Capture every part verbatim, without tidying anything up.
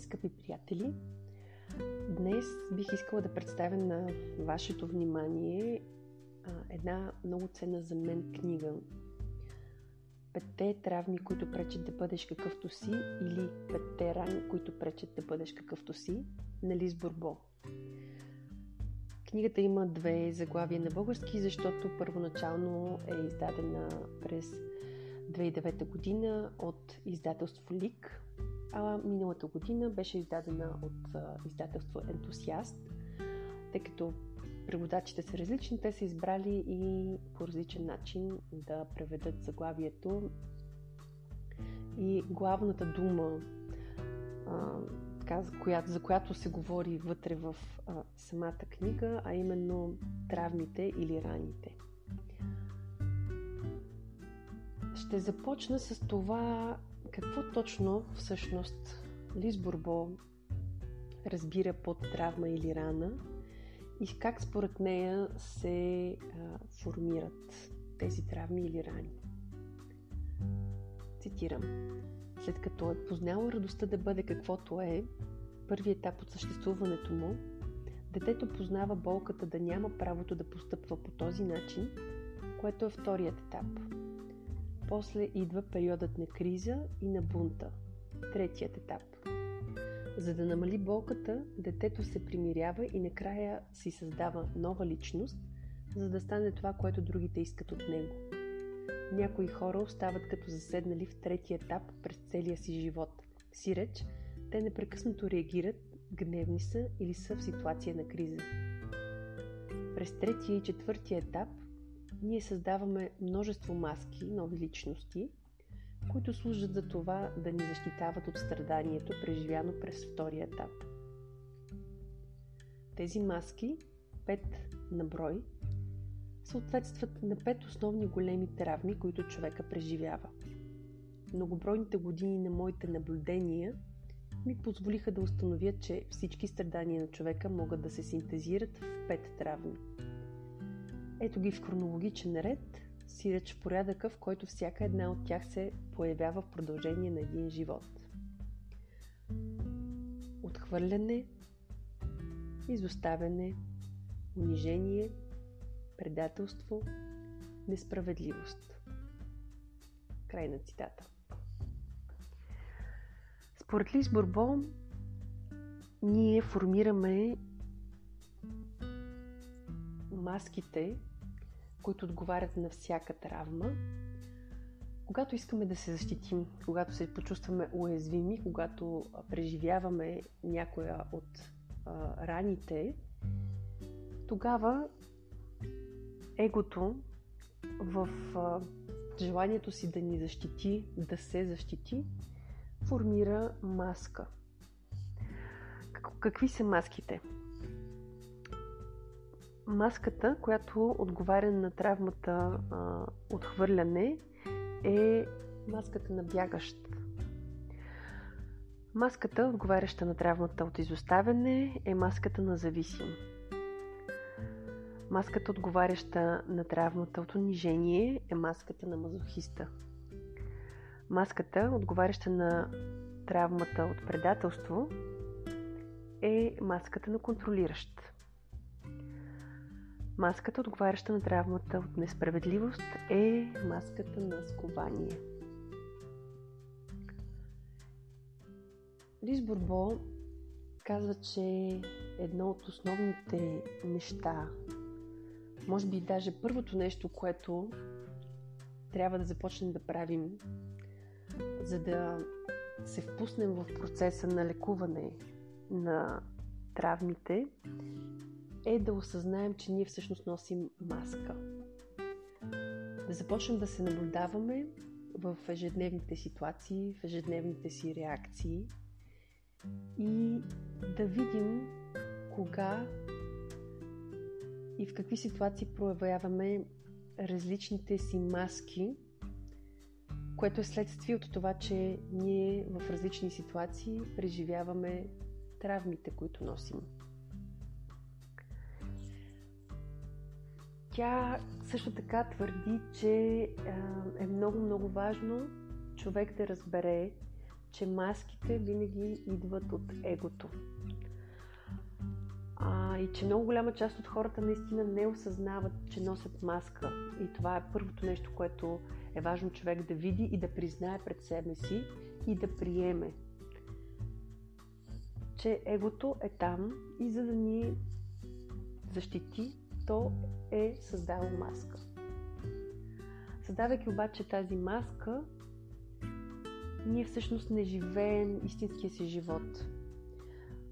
скъпи приятели! Днес бих искала да представя на вашето внимание а, една много ценна за мен книга. Петте травми, които пречат да бъдеш какъвто си, или Петте рани, които пречат да бъдеш какъвто си, на Лиз Бурбо. Книгата има две заглавия на български, защото първоначално е издадена през две хиляди и девета година от издателство ЛИК, а миналата година беше издадена от издателство Ентусиаст. Тъй като преводачите са различни, те са избрали и по различен начин да преведат заглавието и главната дума, а, така, за, която, за която се говори вътре в а, самата книга, а именно травмите или раните. Ще започна с това какво точно всъщност Лиз Бурбо разбира под травма или рана и как според нея се а, формират тези травми или рани. Цитирам. След като е познала радостта да бъде каквото е, първи етап от съществуването му, детето познава болката да няма правото да постъпва по този начин, което е вторият етап. После идва периодът на криза и на бунта, третият етап. За да намали болката, детето се примирява и накрая си създава нова личност, за да стане това, което другите искат от него. Някои хора остават като заседнали в третия етап през целия си живот. Сиреч, те непрекъснато реагират, гневни са или са в ситуация на криза. През третия и четвъртия етап ние създаваме множество маски, нови личности, които служат за това да ни защитават от страданието, преживяно през втория етап. Тези маски, пет на брой, съответстват на пет основни големи травми, които човека преживява. Многобройните години на моите наблюдения ми позволиха да установя, че всички страдания на човека могат да се синтезират в пет травми. Ето ги в хронологичен ред, сиреч в порядъка, в който всяка една от тях се появява в продължение на един живот. Отхвърляне, изоставяне, унижение, предателство, несправедливост. Край на цитата. Според Лиз Бурбо, ние формираме маските, които отговарят на всяка травма. Когато искаме да се защитим, когато се почувстваме уязвими, когато преживяваме някоя от а, раните, тогава егото в а, желанието си да ни защити, да се защити, формира маска. Какви са маските? Маската, която отговаря на травмата а, отхвърляне, е маската на бягащ. Маската, отговаряща на травмата от изоставяне, е маската на зависим. Маската, отговаряща на травмата от унижение, е маската на мазохиста. Маската, отговаряща на травмата от предателство, е маската на контролиращ. Маската, отговаряща на травмата от несправедливост, е маската на скование. Лиз Бурбо казва, че едно от основните неща, може би даже първото нещо, което трябва да започнем да правим, за да се впуснем в процеса на лекуване на травмите, е да осъзнаем, че ние всъщност носим маска. Да започнем да се наблюдаваме в ежедневните ситуации, в ежедневните си реакции и да видим кога и в какви ситуации проявяваме различните си маски, което е следствие от това, че ние в различни ситуации преживяваме травмите, които носим. Тя също така твърди, че е много-много важно човек да разбере, че маските винаги идват от егото. А, и че много голяма част от хората наистина не осъзнават, че носят маска. И това е първото нещо, което е важно човек да види и да признае пред себе си и да приеме, че егото е там и за да ни защити, то е създало маска. Създавайки обаче тази маска, ние всъщност не живеем истинския си живот.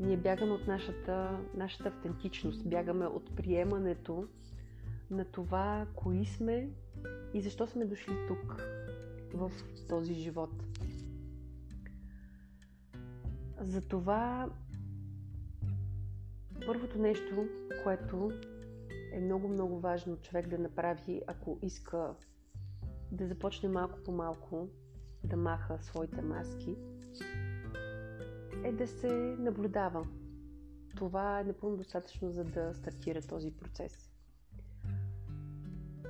Ние бягаме от нашата, нашата автентичност, бягаме от приемането на това, кои сме и защо сме дошли тук, в този живот. Затова първото нещо, което е много-много важно човек да направи, ако иска да започне малко по малко да маха своите маски, е да се наблюдава. Това е напълно достатъчно, за да стартира този процес.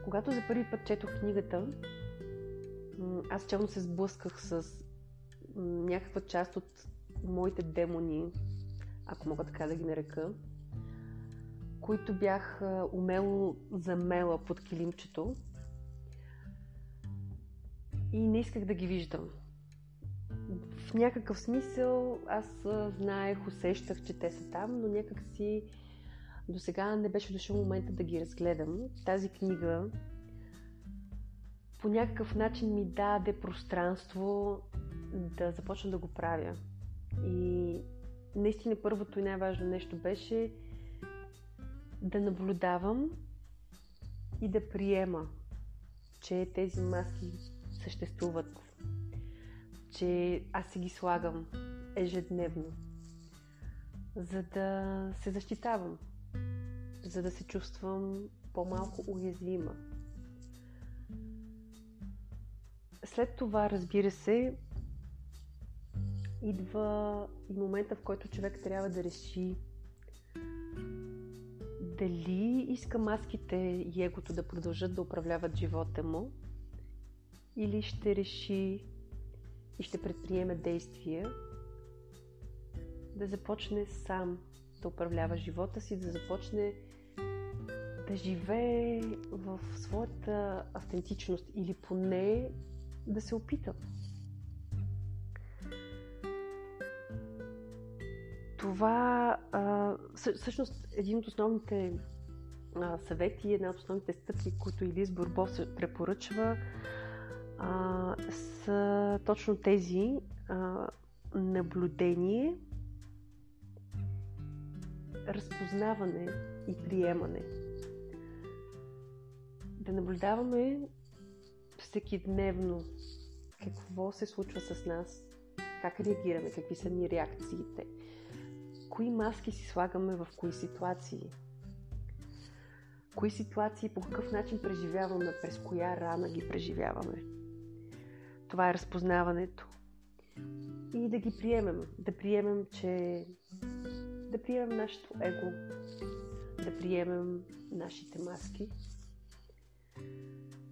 Когато за първи път четох книгата, аз челно се сблъсках с някаква част от моите демони, ако мога така да ги нарека, които бях умело замела под килимчето и не исках да ги виждам. В някакъв смисъл аз знаех, усещах, че те са там, но някак си досега не беше дошъл момента да ги разгледам. Тази книга по някакъв начин ми даде пространство да започна да го правя. И наистина първото и най-важно нещо беше да наблюдавам и да приема, че тези маски съществуват, че аз си ги слагам ежедневно, за да се защитавам, за да се чувствам по-малко уязвима. След това, разбира се, идва и момента, в който човек трябва да реши дали иска маските и егото да продължат да управляват живота му, или ще реши и ще предприеме действия да започне сам да управлява живота си, да започне да живее в своята автентичност или поне да се опита. Това а, всъщност един от основните а, съвети, една от основните стъпки, които Лиз Бурбо се препоръчва, а, са точно тези: а, наблюдение, разпознаване и приемане. Да наблюдаваме всекидневно какво се случва с нас, как реагираме, какви са ни реакциите, кои маски си слагаме в кои ситуации, кои ситуации по какъв начин преживяваме, през коя рана ги преживяваме. Това е разпознаването. И да ги приемем. Да приемем, че... Да приемем нашето его. Да приемем нашите маски.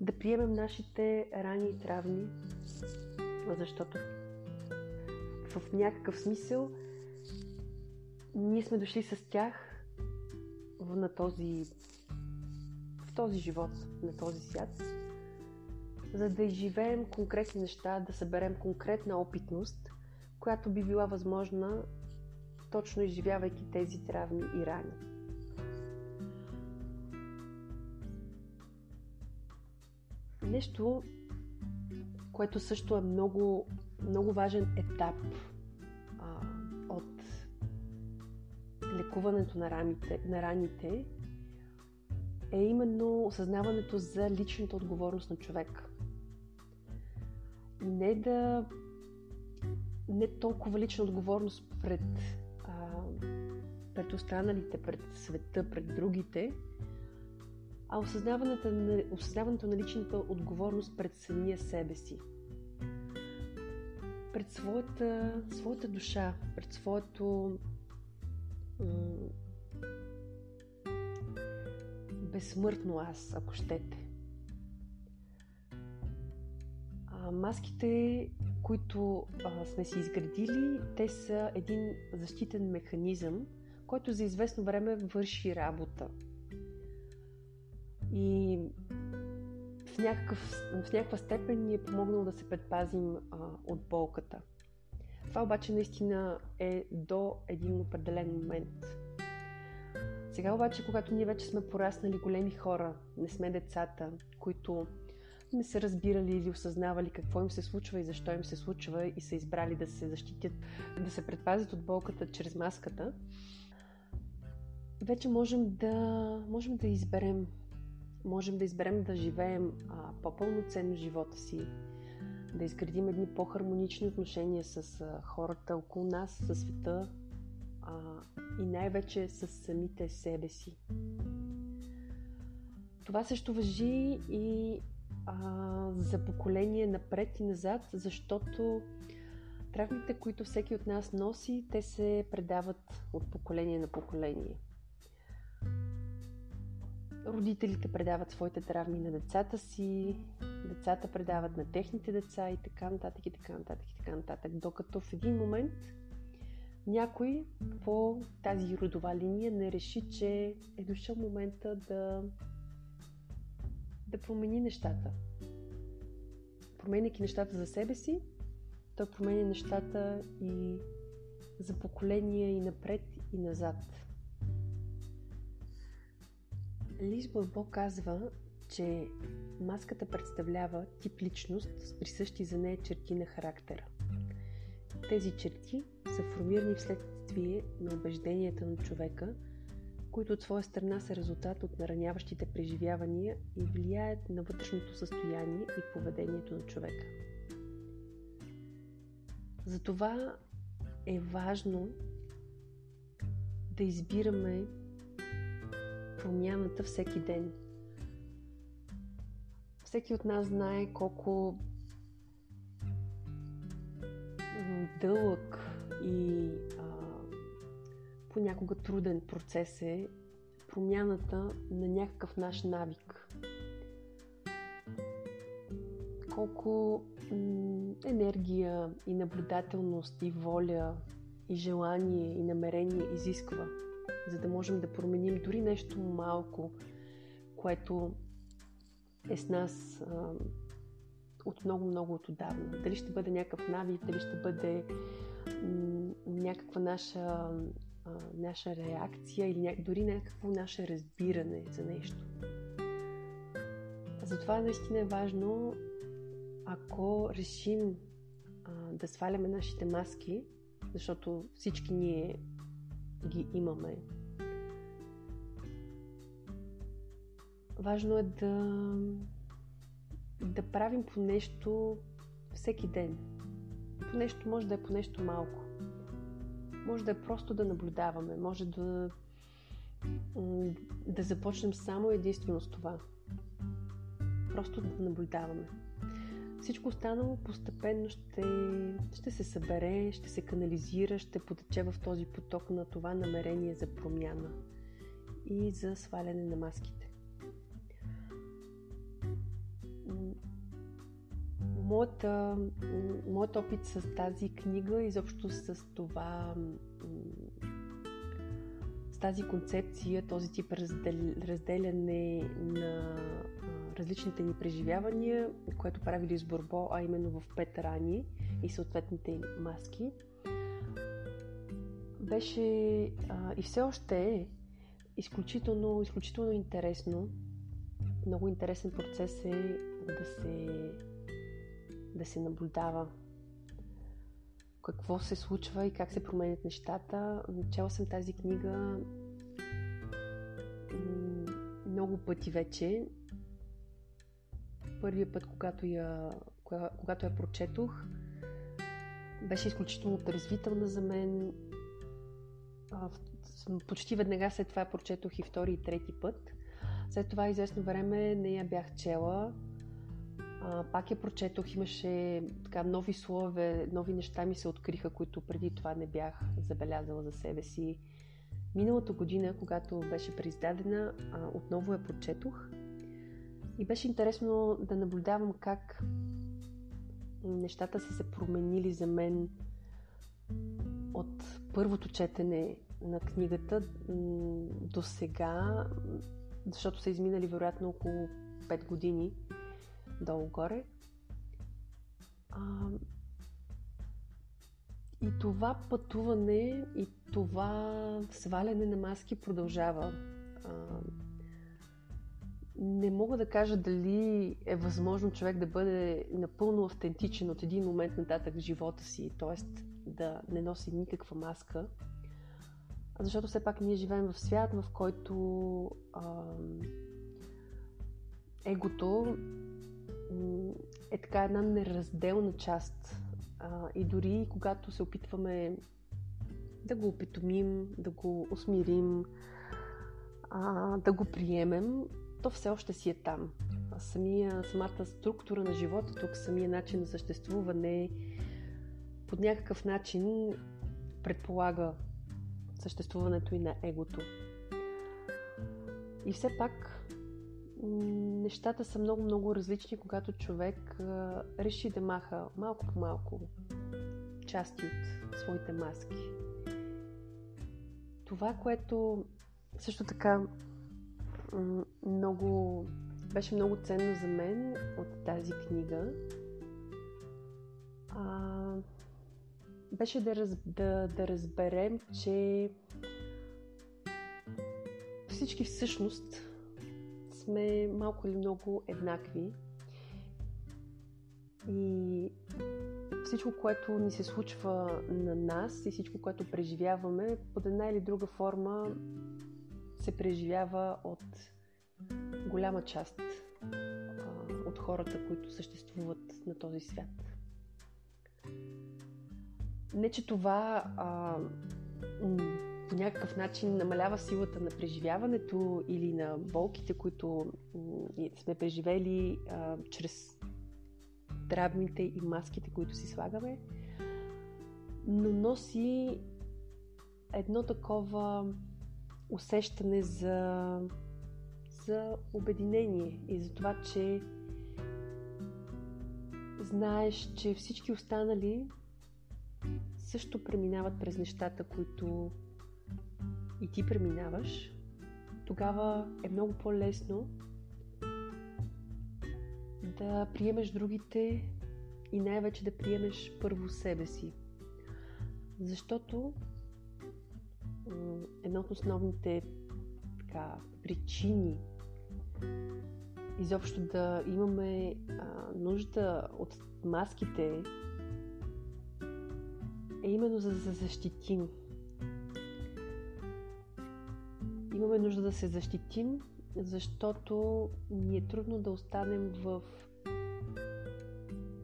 Да приемем нашите рани и травми. Защото в някакъв смисъл ние сме дошли с тях на този, в този живот, на този свят, за да изживеем конкретни неща, да съберем конкретна опитност, която би била възможна точно изживявайки тези травми и рани. Нещо, което също е много, много важен етап а, от лекуването на, рамите, на раните, е именно осъзнаването за личната отговорност на човек. Не да... не толкова лична отговорност пред, а, пред останалите, пред света, пред другите, а осъзнаването на, осъзнаването на личната отговорност пред самия себе си. Пред своята, своята душа, пред своето безсмъртно аз, ако щете. А маските които а, сме си изградили, те са един защитен механизъм, който за известно време върши работа. И в, някакъв, в някаква степен ни е помогнало да се предпазим а, от болката. Това обаче наистина е до един определен момент. Сега обаче, когато ние вече сме пораснали големи хора, не сме децата, които не са разбирали или осъзнавали какво им се случва и защо им се случва и са избрали да се защитят, да се предпазят от болката чрез маската, вече можем да, можем да изберем. Можем да изберем да живеем а, по-пълноценно живота си, да изградим едни по-хармонични отношения с а, хората около нас, със света а, и най-вече с самите себе си. Това също важи и а, за поколение напред и назад, защото травмите, които всеки от нас носи, те се предават от поколение на поколение. Родителите предават своите травми на децата си, децата предават на техните деца и така нататък, и така нататък, и така нататък. Докато в един момент някой по тази родова линия не реши, че е дошъл момента да, да промени нещата. Променяйки нещата за себе си, той променя нещата и за поколения и напред, и назад. Лиз Бурбо казва, че маската представлява тип личност с присъщи за нея черти на характера. Тези черти са формирани вследствие на убежденията на човека, които от своя страна са резултат от нараняващите преживявания и влияят на вътрешното състояние и поведението на човека. Затова е важно да избираме промяната всеки ден. Всеки от нас знае колко дълъг и а, понякога труден процес е промяната на някакъв наш навик. Колко м- енергия и наблюдателност и воля и желание и намерение изисква, за да можем да променим дори нещо малко, което е с нас а, от много-много отдавна. Дали ще бъде някакъв навик, дали ще бъде м- някаква наша, а, наша реакция или ня- дори някакво наше разбиране за нещо. Затова наистина е важно, ако решим а, да сваляме нашите маски, защото всички ние ги имаме. Важно е да, да правим по нещо всеки ден. По нещо, може да е по нещо малко. Може да е просто да наблюдаваме. Може да, да започнем само единствено с това. Просто да наблюдаваме. Всичко останало постепенно ще, ще се събере, ще се канализира, ще потече в този поток на това намерение за промяна и за сваляне на маските. Моята, моят опит с тази книга, изобщо с това, с тази концепция, този тип разделяне на различните ни преживявания, което прави Лиз Бурбо, а именно в Петте рани и съответните маски, беше а, и все още е изключително, изключително интересно. Много интересен процес е да се, да се наблюдава какво се случва и как се променят нещата. Начала съм тази книга много пъти вече. Първия път, когато я, кога, когато я прочетох, беше изключително отрезвителна за мен. А, почти веднага след това я прочетох и втори и трети път. След това известно време не я бях чела. А, пак я прочетох, имаше така, нови слове, нови неща ми се откриха, които преди това не бях забелязала за себе си. Миналата година, когато беше преиздадена, а, отново я прочетох. И беше интересно да наблюдавам как нещата са се променили за мен от първото четене на книгата до сега, защото са изминали вероятно около пет години долу-горе. А, и това пътуване и това сваляне на маски продължава. А, не мога да кажа дали е възможно човек да бъде напълно автентичен от един момент нататък в живота си, т.е. да не носи никаква маска, защото все пак ние живеем в свят, в който а, егото е така една неразделна част а, и дори когато се опитваме да го опитомим, да го усмирим, а, да го приемем, то все още си е там. Самия, самата структура на живота тук, самия начин на съществуване по някакъв начин предполага съществуването и на егото. И все пак нещата са много-много различни, когато човек а, реши да маха малко по малко части от своите маски. Това, което също така много, беше много ценно за мен от тази книга, а, беше да, раз, да, да разберем, че всички всъщност сме малко или много еднакви и всичко, което ни се случва на нас и всичко, което преживяваме, под една или друга форма се преживява от голяма част а, от хората, които съществуват на този свят. Не, че това а, по някакъв начин намалява силата на преживяването или на болките, които м- сме преживели а, чрез драбните и маските, които си слагаме, но носи едно такова усещане за, за обединение и за това, че знаеш, че всички останали също преминават през нещата, които и ти преминаваш. Тогава е много по-лесно да приемеш другите и най-вече да приемеш първо себе си. Защото една от основните така, причини изобщо да имаме а, нужда от маските е именно за да се защитим. Имаме нужда да се защитим, защото ни е трудно да останем в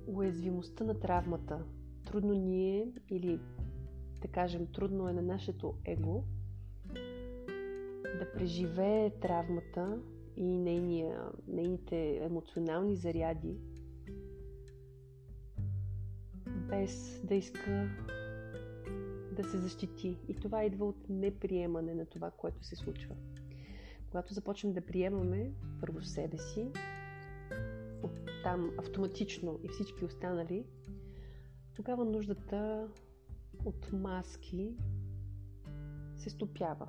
уязвимостта на травмата. Трудно ни е, или да кажем, трудно е на нашето его да преживее травмата и нейния, нейните емоционални заряди без да иска да се защити. И това идва от неприемане на това, което се случва. Когато започнем да приемаме първо себе си, оттам автоматично и всички останали, тогава нуждата от маски се стопява.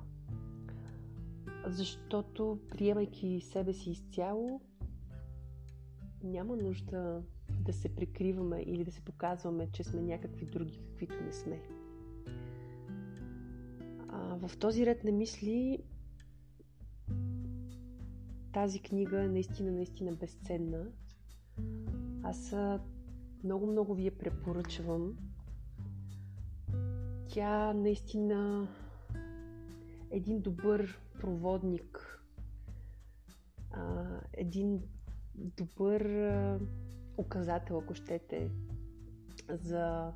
Защото приемайки себе си изцяло, няма нужда да се прикриваме или да се показваме, че сме някакви други, каквито не сме. А, в този ред на мисли тази книга е наистина, наистина безценна. Аз много-много ви я препоръчвам. Тя наистина е един добър проводник, един добър указател, ако щете, за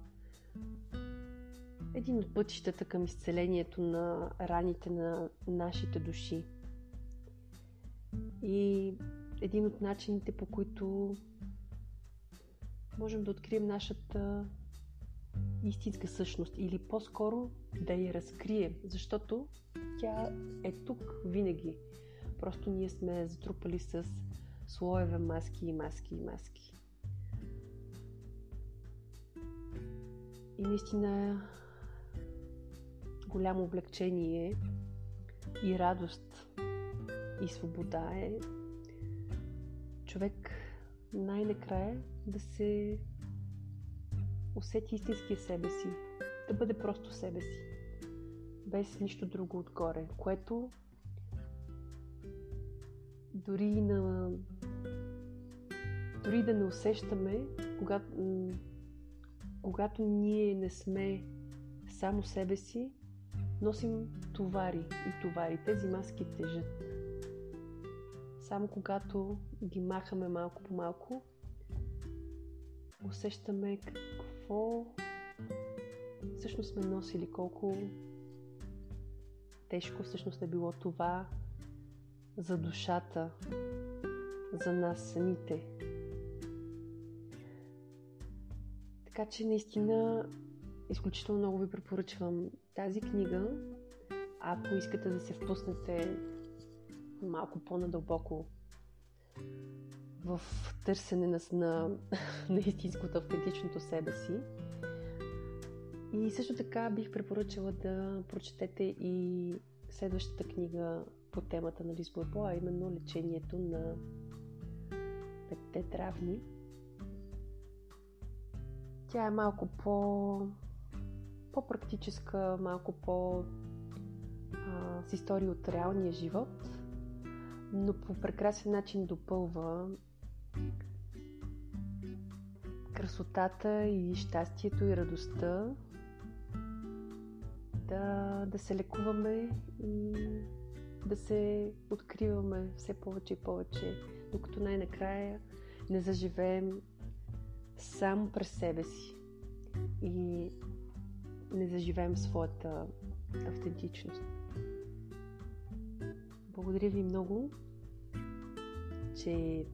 един от пътищата към изцелението на раните на нашите души и един от начините, по които можем да открием нашата истинска същност или по-скоро да я разкрием, защото тя е тук винаги. Просто ние сме затрупали с слоеве маски и маски и маски. И наистина голямо облегчение и радост и свобода е човек най-накрая да се усети истинския себе си, да бъде просто себе си, без нищо друго отгоре, което дори на дори да не усещаме, когато, когато ние не сме само себе си, носим товари и товари. Тези маски тежат. Само когато ги махаме малко по малко, усещаме какво всъщност сме носили, колко тежко всъщност е било това за душата, за нас самите. Така че наистина изключително много ви препоръчвам тази книга, ако искате да се впуснете малко по-надълбоко в търсене на, на, на истинското, автентичното себе си. И също така бих препоръчала да прочетете и следващата книга по темата на Лиз Бурбо, а именно лечението на петте рани. Тя е малко по, по-практическа, малко по а, с истории от реалния живот, но по прекрасен начин допълва красотата и щастието и радостта да, да се лекуваме и да се откриваме все повече и повече, докато най-накрая не заживеем само през себе си и не заживеем своята автентичност. Благодаря ви много, че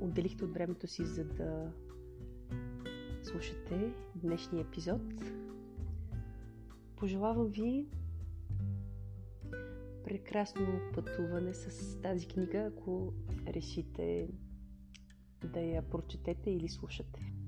отделихте от времето си, за да слушате днешния епизод. Пожелавам ви прекрасно пътуване с тази книга, ако решите да я прочетете или слушате.